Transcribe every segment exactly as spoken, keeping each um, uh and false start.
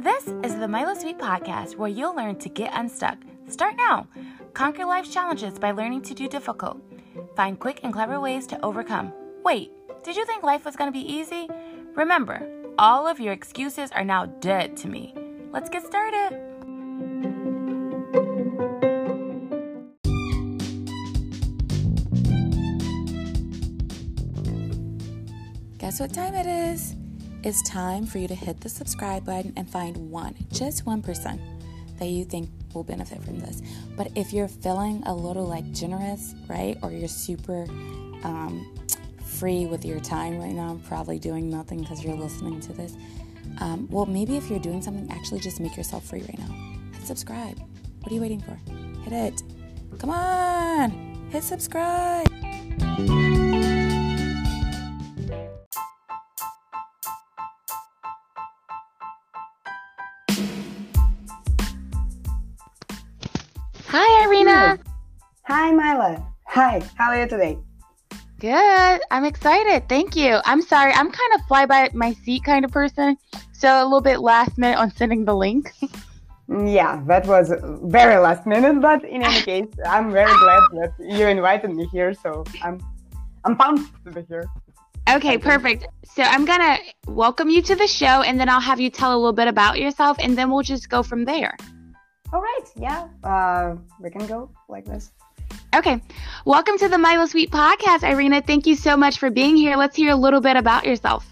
This is the Milo Sweet podcast, where you'll learn to get unstuck. Start now. Conquer life's challenges by learning to do difficult. Find quick and clever ways to overcome. Wait, did you think life was going to be easy? Remember, all of your excuses are now dead to me. Let's get started. Guess what time it is? It's time for you to hit the subscribe button and find one, just one person that you think will benefit from this. But if you're feeling a little like generous, right, or you're super um, free with your time right now, probably doing nothing because you're listening to this, um, well, maybe if you're doing something, actually just make yourself free right now. Hit subscribe. What are you waiting for? Hit it. Come on. Hit subscribe. Hi, Irina. Hi, Myla. Hi, how are you today? Good. I'm excited. Thank you. I'm sorry. I'm kind of fly by my seat kind of person, so a little bit last minute on sending the link. Yeah, that was very last minute, but in any case, I'm very glad that you invited me here, so I'm I'm pumped to be here. Okay, perfect. So I'm going to welcome you to the show, and then I'll have you tell a little bit about yourself, and then we'll just go from there. All right, yeah, uh, we can go like this. Okay, welcome to the Milo Sweet podcast, Irina. Thank you so much for being here. Let's hear a little bit about yourself.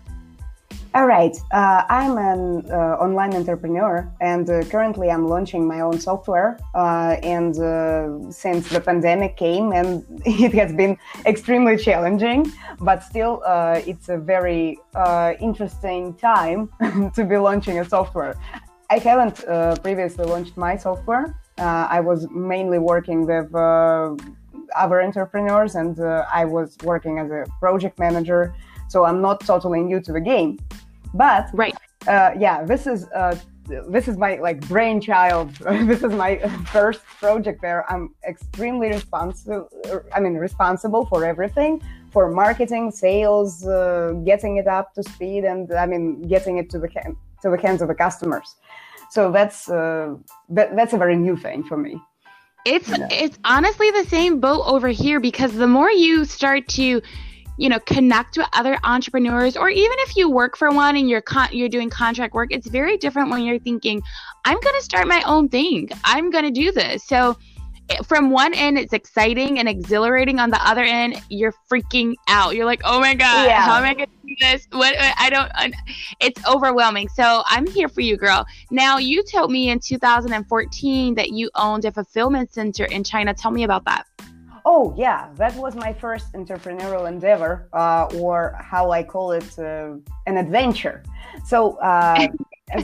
All right, uh, I'm an uh, online entrepreneur, and uh, currently I'm launching my own software. Uh, and uh, since the pandemic came, and it has been extremely challenging, but still, uh, it's a very uh, interesting time to be launching a software. I haven't uh, previously launched my software. Uh, I was mainly working with uh, other entrepreneurs, and uh, I was working as a project manager. So I'm not totally new to the game, but right. uh, yeah, this is uh, this is my like brainchild. This is my first project where I'm extremely responsible. I mean, responsible for everything, for marketing, sales, uh, getting it up to speed, and I mean, getting it to the hand. to the hands of the customers. So that's uh, that, that's a very new thing for me. It's yeah. It's honestly the same boat over here, because the more you start to, you know, connect with other entrepreneurs, or even if you work for one and you're con- you're doing contract work, it's very different when you're thinking, I'm going to start my own thing. I'm going to do this. So from one end, it's exciting and exhilarating. On the other end, you're freaking out. You're like, oh my God, yeah. How am I going to do this? What? I don't, it's overwhelming. So I'm here for you, girl. Now, you told me in two thousand fourteen that you owned a fulfillment center in China. Tell me about that. Oh, yeah. That was my first entrepreneurial endeavor, uh, or how I call it, uh, an adventure. So, uh,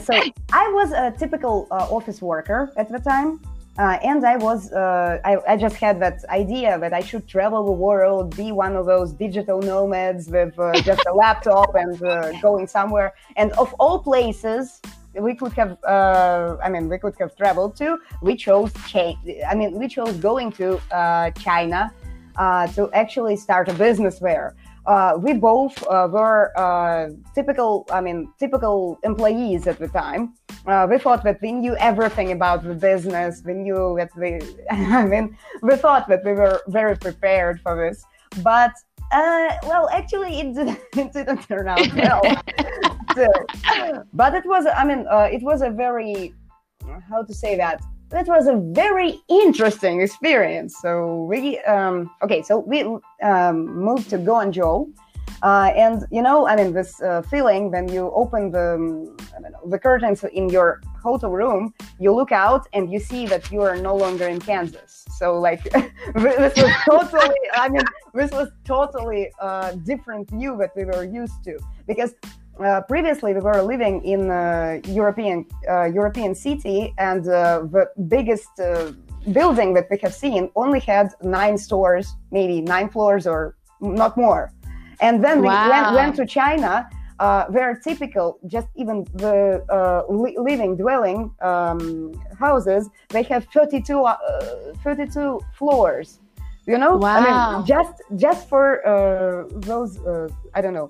so I was a typical uh, office worker at the time. Uh, and I was, uh, I, I just had that idea that I should travel the world, be one of those digital nomads with uh, just a laptop and uh, going somewhere. And of all places we could have, uh, I mean, we could have traveled to, we chose, cha- I mean, we chose going to uh, China uh, to actually start a business there. Uh, we both uh, were uh, typical, I mean, typical employees at the time. Uh, we thought that we knew everything about the business. We knew that we, I mean, we thought that we were very prepared for this. But, uh, well, actually, it didn't, it didn't turn out well. so, but it was, I mean, uh, it was a very, how to say that? It was a very interesting experience. So we, um, okay, so we um, moved to Guangzhou. Uh, and, you know, I mean, this uh, feeling when you open the, um, I don't know, the curtains in your hotel room, you look out and you see that you are no longer in Kansas. So, like, this was totally, I mean, this was totally uh, different view that we were used to. Because uh, previously we were living in a European, uh, European city, and uh, the biggest uh, building that we have seen only had nine stores, maybe nine floors or not more. And then we wow. went, went to China, uh, where typical, just even the uh, li- living, dwelling um, houses, they have thirty-two, uh, thirty-two floors. you know? Wow. I mean, just just for uh, those, uh, I don't know,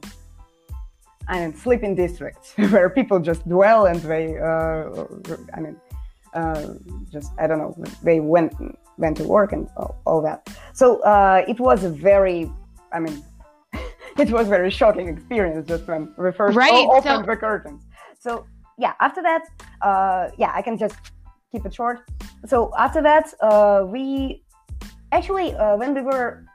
I mean, sleeping districts where people just dwell and they, uh, I mean, uh, just, I don't know, they went went to work and all, all that. So uh, it was a very, I mean, it was a very shocking experience just when we first right, opened so- the curtains. So yeah, after that, uh, yeah, I can just keep it short. So after that, uh, we actually, uh, when we were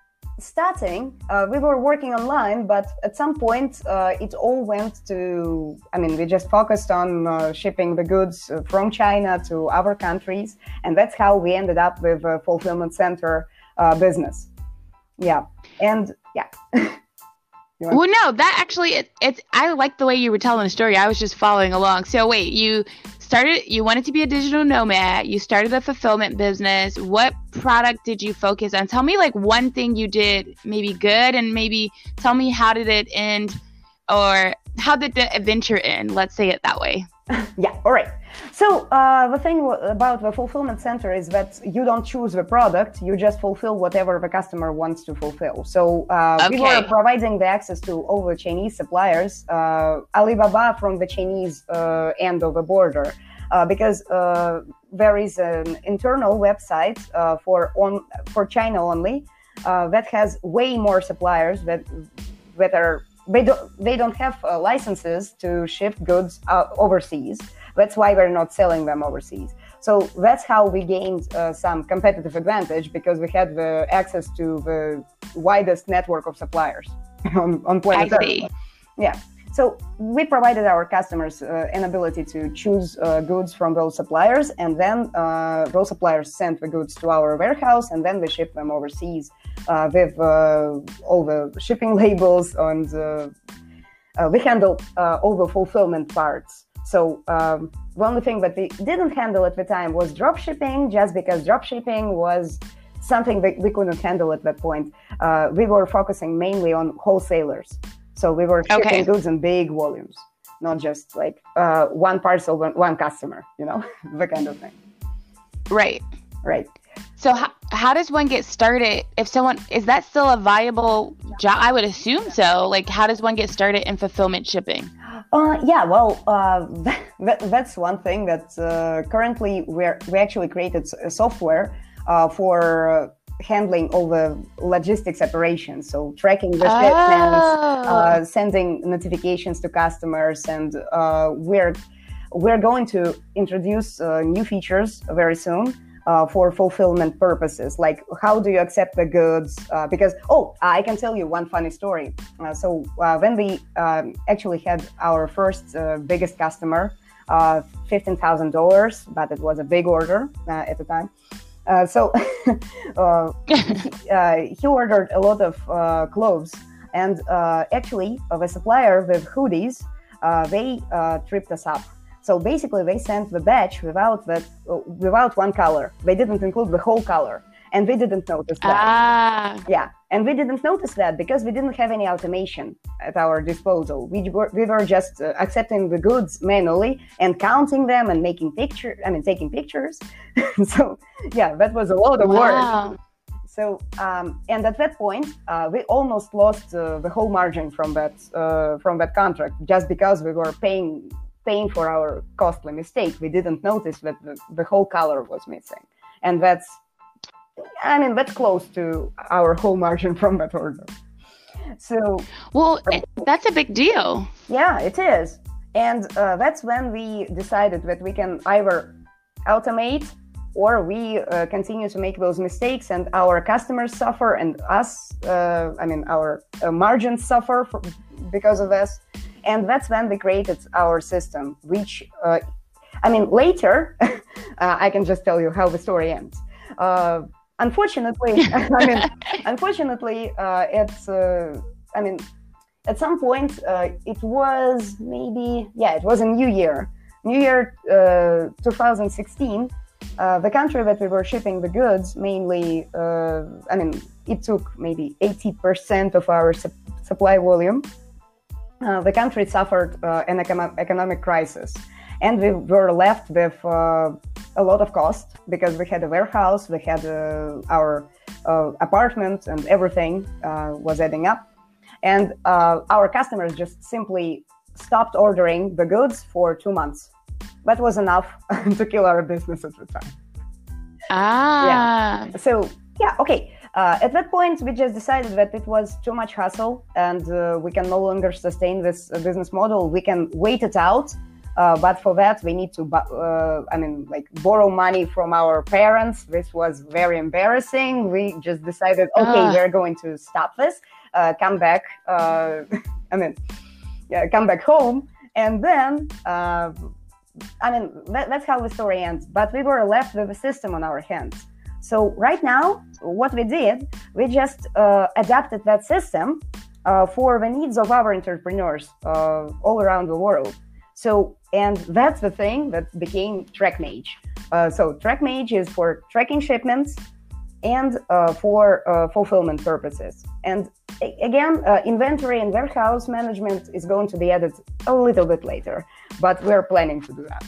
starting, uh, we were working online, but at some point uh, it all went to, I mean, we just focused on uh, shipping the goods uh, from China to other countries. And that's how we ended up with a fulfillment center uh, business. Yeah. And yeah. Well, no, that actually, it, it's, I like the way you were telling the story. I was just following along. So wait, you started, you wanted to be a digital nomad. You started a fulfillment business. What product did you focus on? Tell me like one thing you did maybe good, and maybe tell me how did it end, or how did the adventure end? Let's say it that way. Yeah. All right. So uh, the thing w- about the fulfillment center is that you don't choose the product, you just fulfill whatever the customer wants to fulfill. So uh, okay. we were providing the access to all the Chinese suppliers, uh, Alibaba from the Chinese uh, end of the border, uh, because uh, there is an internal website uh, for on for China only uh, that has way more suppliers that that are they don't they don't have uh, licenses to ship goods uh, overseas. That's why we're not selling them overseas. So that's how we gained uh, some competitive advantage, because we had the access to the widest network of suppliers on, on planet Earth. Yeah. So we provided our customers uh, an ability to choose uh, goods from those suppliers, and then uh, those suppliers sent the goods to our warehouse, and then we shipped them overseas uh, with uh, all the shipping labels, and uh, uh, we handled uh, all the fulfillment parts. So um, the only thing that we didn't handle at the time was drop shipping, just because drop shipping was something that we couldn't handle at that point. Uh, we were focusing mainly on wholesalers. So we were shipping okay. goods in big volumes, not just like uh, one parcel, one, one customer, you know, that kind of thing. Right. Right. So how, how does one get started if someone, is that still a viable job? I would assume so. Like, how does one get started in fulfillment shipping? Uh, yeah, well, uh, that, that's one thing that uh, currently we're, we actually created a software uh, for handling all the logistics operations. So tracking the shipments, oh. uh, sending notifications to customers, and uh, we're we're going to introduce uh, new features very soon uh, for fulfillment purposes. Like, how do you accept the goods? Uh, because, oh, I can tell you one funny story. Uh, so uh, when we um, actually had our first uh, biggest customer, uh, fifteen thousand dollars, but it was a big order uh, at the time. Uh, so uh, he, uh, he ordered a lot of uh, clothes. And uh, actually, uh, the supplier with hoodies, uh, they uh, tripped us up. So basically, they sent the batch without that, uh, without one color. They didn't include the whole color, and we didn't notice that. Ah. Yeah, and we didn't notice that because we didn't have any automation at our disposal. We were, we were just uh, accepting the goods manually and counting them and making pictures. I mean, taking pictures. So yeah, that was a lot of wow. work. So um, and at that point, uh, we almost lost uh, the whole margin from that uh, from that contract just because we were paying. paying for our costly mistake. We didn't notice that the, the whole color was missing. And that's, I mean, that's close to our whole margin from that order. So... Well, that's a big deal. Yeah, it is. And uh, that's when we decided that we can either automate or we uh, continue to make those mistakes and our customers suffer and us, uh, I mean, our uh, margins suffer for, because of this. And that's when we created our system, which, uh, I mean, later, uh, I can just tell you how the story ends. Uh, unfortunately, I mean, unfortunately, uh, it's, uh, I mean, at some point, uh, it was maybe, yeah, it was a new year, New Year uh, twenty sixteen. Uh, the country that we were shipping the goods mainly, uh, I mean, it took maybe eighty percent of our su- supply volume. Uh, the country suffered uh, an econo- economic crisis, and we were left with uh, a lot of cost because we had a warehouse, we had uh, our uh, apartments and everything uh, was adding up. And uh, our customers just simply stopped ordering the goods for two months. That was enough to kill our business at the time. Ah. Yeah. So, yeah, okay. Uh, at that point, we just decided that it was too much hassle and uh, we can no longer sustain this uh, business model. We can wait it out. Uh, but for that, we need to, uh, I mean, like borrow money from our parents. This was very embarrassing. We just decided, okay, uh. we're going to stop this, uh, come back, uh, I mean, yeah, come back home. And then, uh, I mean, that, that's how the story ends. But we were left with a system on our hands. So right now, what we did, we just uh, adapted that system uh, for the needs of our entrepreneurs uh, all around the world. So, and that's the thing that became TrackMage. Uh, so TrackMage is for tracking shipments and uh, for uh, fulfillment purposes. And a- again, uh, inventory and warehouse management is going to be added a little bit later, but we're planning to do that.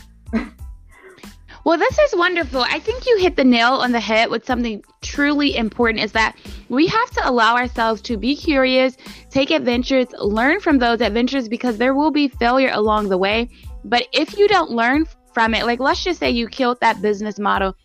Well, this is wonderful. I think you hit the nail on the head with something truly important, is that we have to allow ourselves to be curious, take adventures, learn from those adventures, because there will be failure along the way. But if you don't learn from it, like let's just say you killed that business model,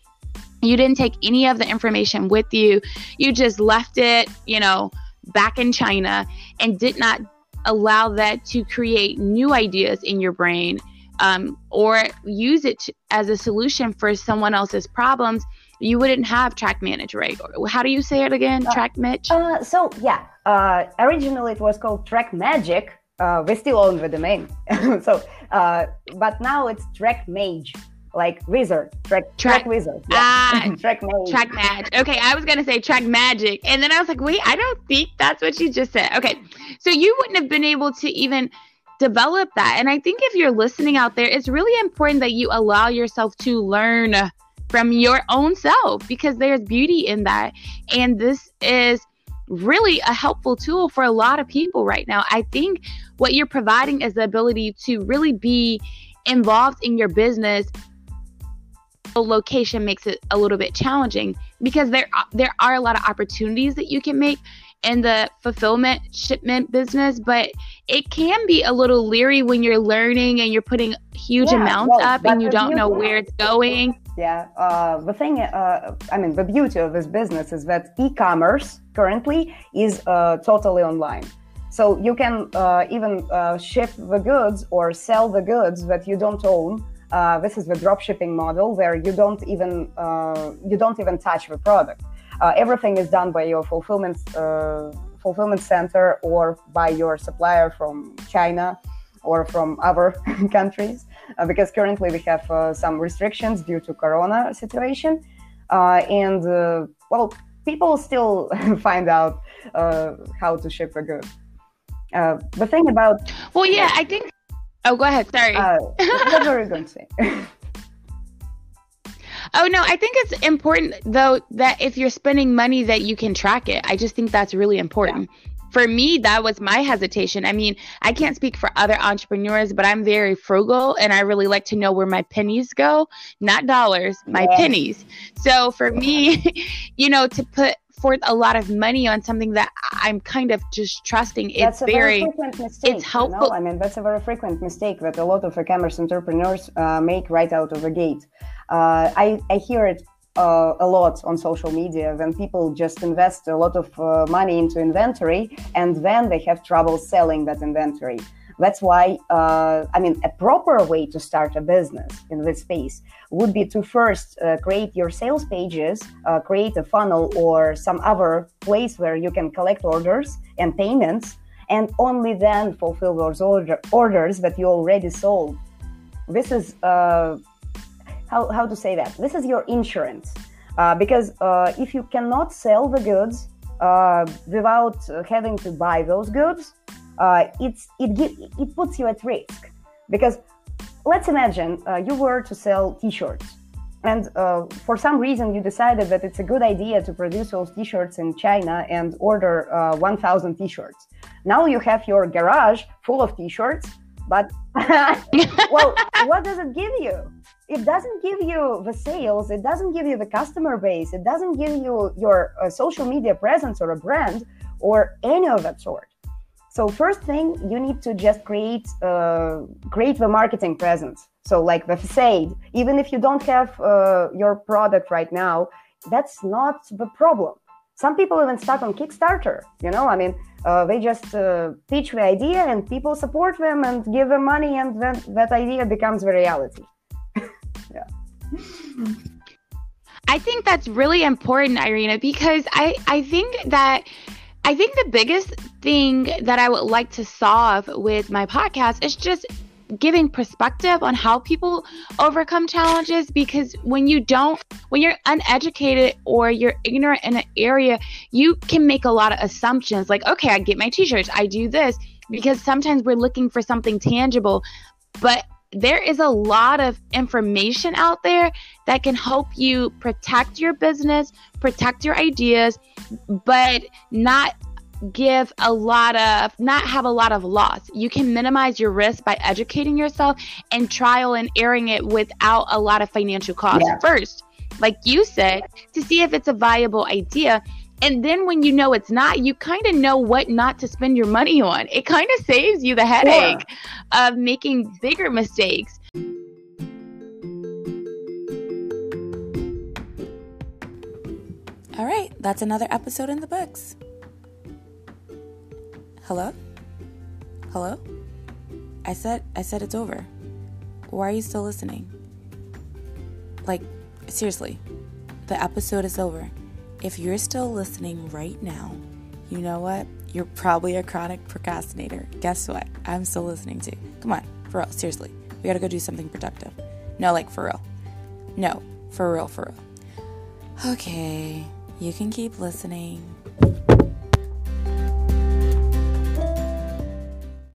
you didn't take any of the information with you, you just left it, you know, back in China and did not allow that to create new ideas in your brain. Um, or use it to, as a solution for someone else's problems, you wouldn't have TrackMage, right? How do you say it again? Uh, TrackMage? Uh, so, yeah. Uh, originally, it was called TrackMagic. Uh, we still own the domain. so, uh, but now it's TrackMage, like wizard. Track, track, track wizard. Yeah. Ah, TrackMage. TrackMage. Okay, I was going to say TrackMagic. And then I was like, wait, I don't think that's what you just said. Okay, so you wouldn't have been able to even develop that. And I think if you're listening out there, it's really important that you allow yourself to learn from your own self, because there's beauty in that. And this is really a helpful tool for a lot of people right now. I think what you're providing is the ability to really be involved in your business. The location makes it a little bit challenging because there, there are a lot of opportunities that you can make in the fulfillment shipment business, but it can be a little leery when you're learning and you're putting huge yeah, amounts well, up and you don't know yeah. where it's going. Yeah, uh, the thing, uh, I mean, the beauty of this business is that e-commerce currently is uh, totally online. So you can uh, even uh, ship the goods or sell the goods that you don't own. Uh, this is the dropshipping model where you don't even uh, you don't even touch the product. Uh, everything is done by your fulfillment uh, fulfillment center or by your supplier from China or from other countries, uh, because currently we have uh, some restrictions due to corona situation. Uh, and, uh, well, people still find out uh, how to ship a good. Uh, the thing about... Well, yeah, I think... Oh, go ahead. Sorry. Uh, that's what we're going to say. Oh, no, I think it's important, though, that if you're spending money that you can track it. I just think that's really important. Yeah. For me, that was my hesitation. I mean, I can't speak for other entrepreneurs, but I'm very frugal and I really like to know where my pennies go, not dollars, my yeah. pennies. So for me, you know, to put forth a lot of money on something that I'm kind of just trusting, it's that's a very, very frequent mistake, it's helpful. You know? I mean, that's a very frequent mistake that a lot of e-commerce entrepreneurs uh, make right out of the gate. Uh, I, I hear it uh, a lot on social media when people just invest a lot of uh, money into inventory and then they have trouble selling that inventory. That's why, uh, I mean, a proper way to start a business in this space would be to first uh, create your sales pages, uh, create a funnel or some other place where you can collect orders and payments, and only then fulfill those order- orders that you already sold. This is... Uh, How how to say that? This is your insurance, uh, because uh, if you cannot sell the goods uh, without uh, having to buy those goods, uh, it's it give, it puts you at risk. Because let's imagine uh, you were to sell T-shirts, and uh, for some reason you decided that it's a good idea to produce those T-shirts in China and order uh, one thousand T-shirts. Now you have your garage full of T-shirts, but well, what does it give you? it doesn't give you the sales, it doesn't give you the customer base, it doesn't give you your uh, social media presence or a brand or any of that sort. So first thing, you need to just create uh, create the marketing presence. So like the facade, even if you don't have uh, your product right now, that's not the problem. Some people even start on Kickstarter, you know, I mean, uh, they just uh, pitch the idea and people support them and give them money, and then that idea becomes the reality. Yeah. I think that's really important, Irina, because I, I think that I think the biggest thing that I would like to solve with my podcast is just giving perspective on how people overcome challenges, because when you don't, when you're uneducated or you're ignorant in an area, you can make a lot of assumptions like, okay, I get my t-shirts, I do this, because sometimes we're looking for something tangible, but there is a lot of information out there that can help you protect your business, protect your ideas, but not give a lot of, not have a lot of loss. You can minimize your risk by educating yourself and trial and airing it without a lot of financial cost. Yeah. First, like you said, to see if it's a viable idea. And then when you know it's not, you kind of know what not to spend your money on. It kind of saves you the headache yeah. of making bigger mistakes. All right, that's another episode in the books. Hello? Hello? I said I said it's over. Why are you still listening? Like, seriously, the episode is over. If you're still listening right now, you know what? You're probably a chronic procrastinator. Guess what? I'm still listening too. Come on, for real, seriously. We gotta go do something productive. No, like, for real. No, for real, for real. Okay, you can keep listening.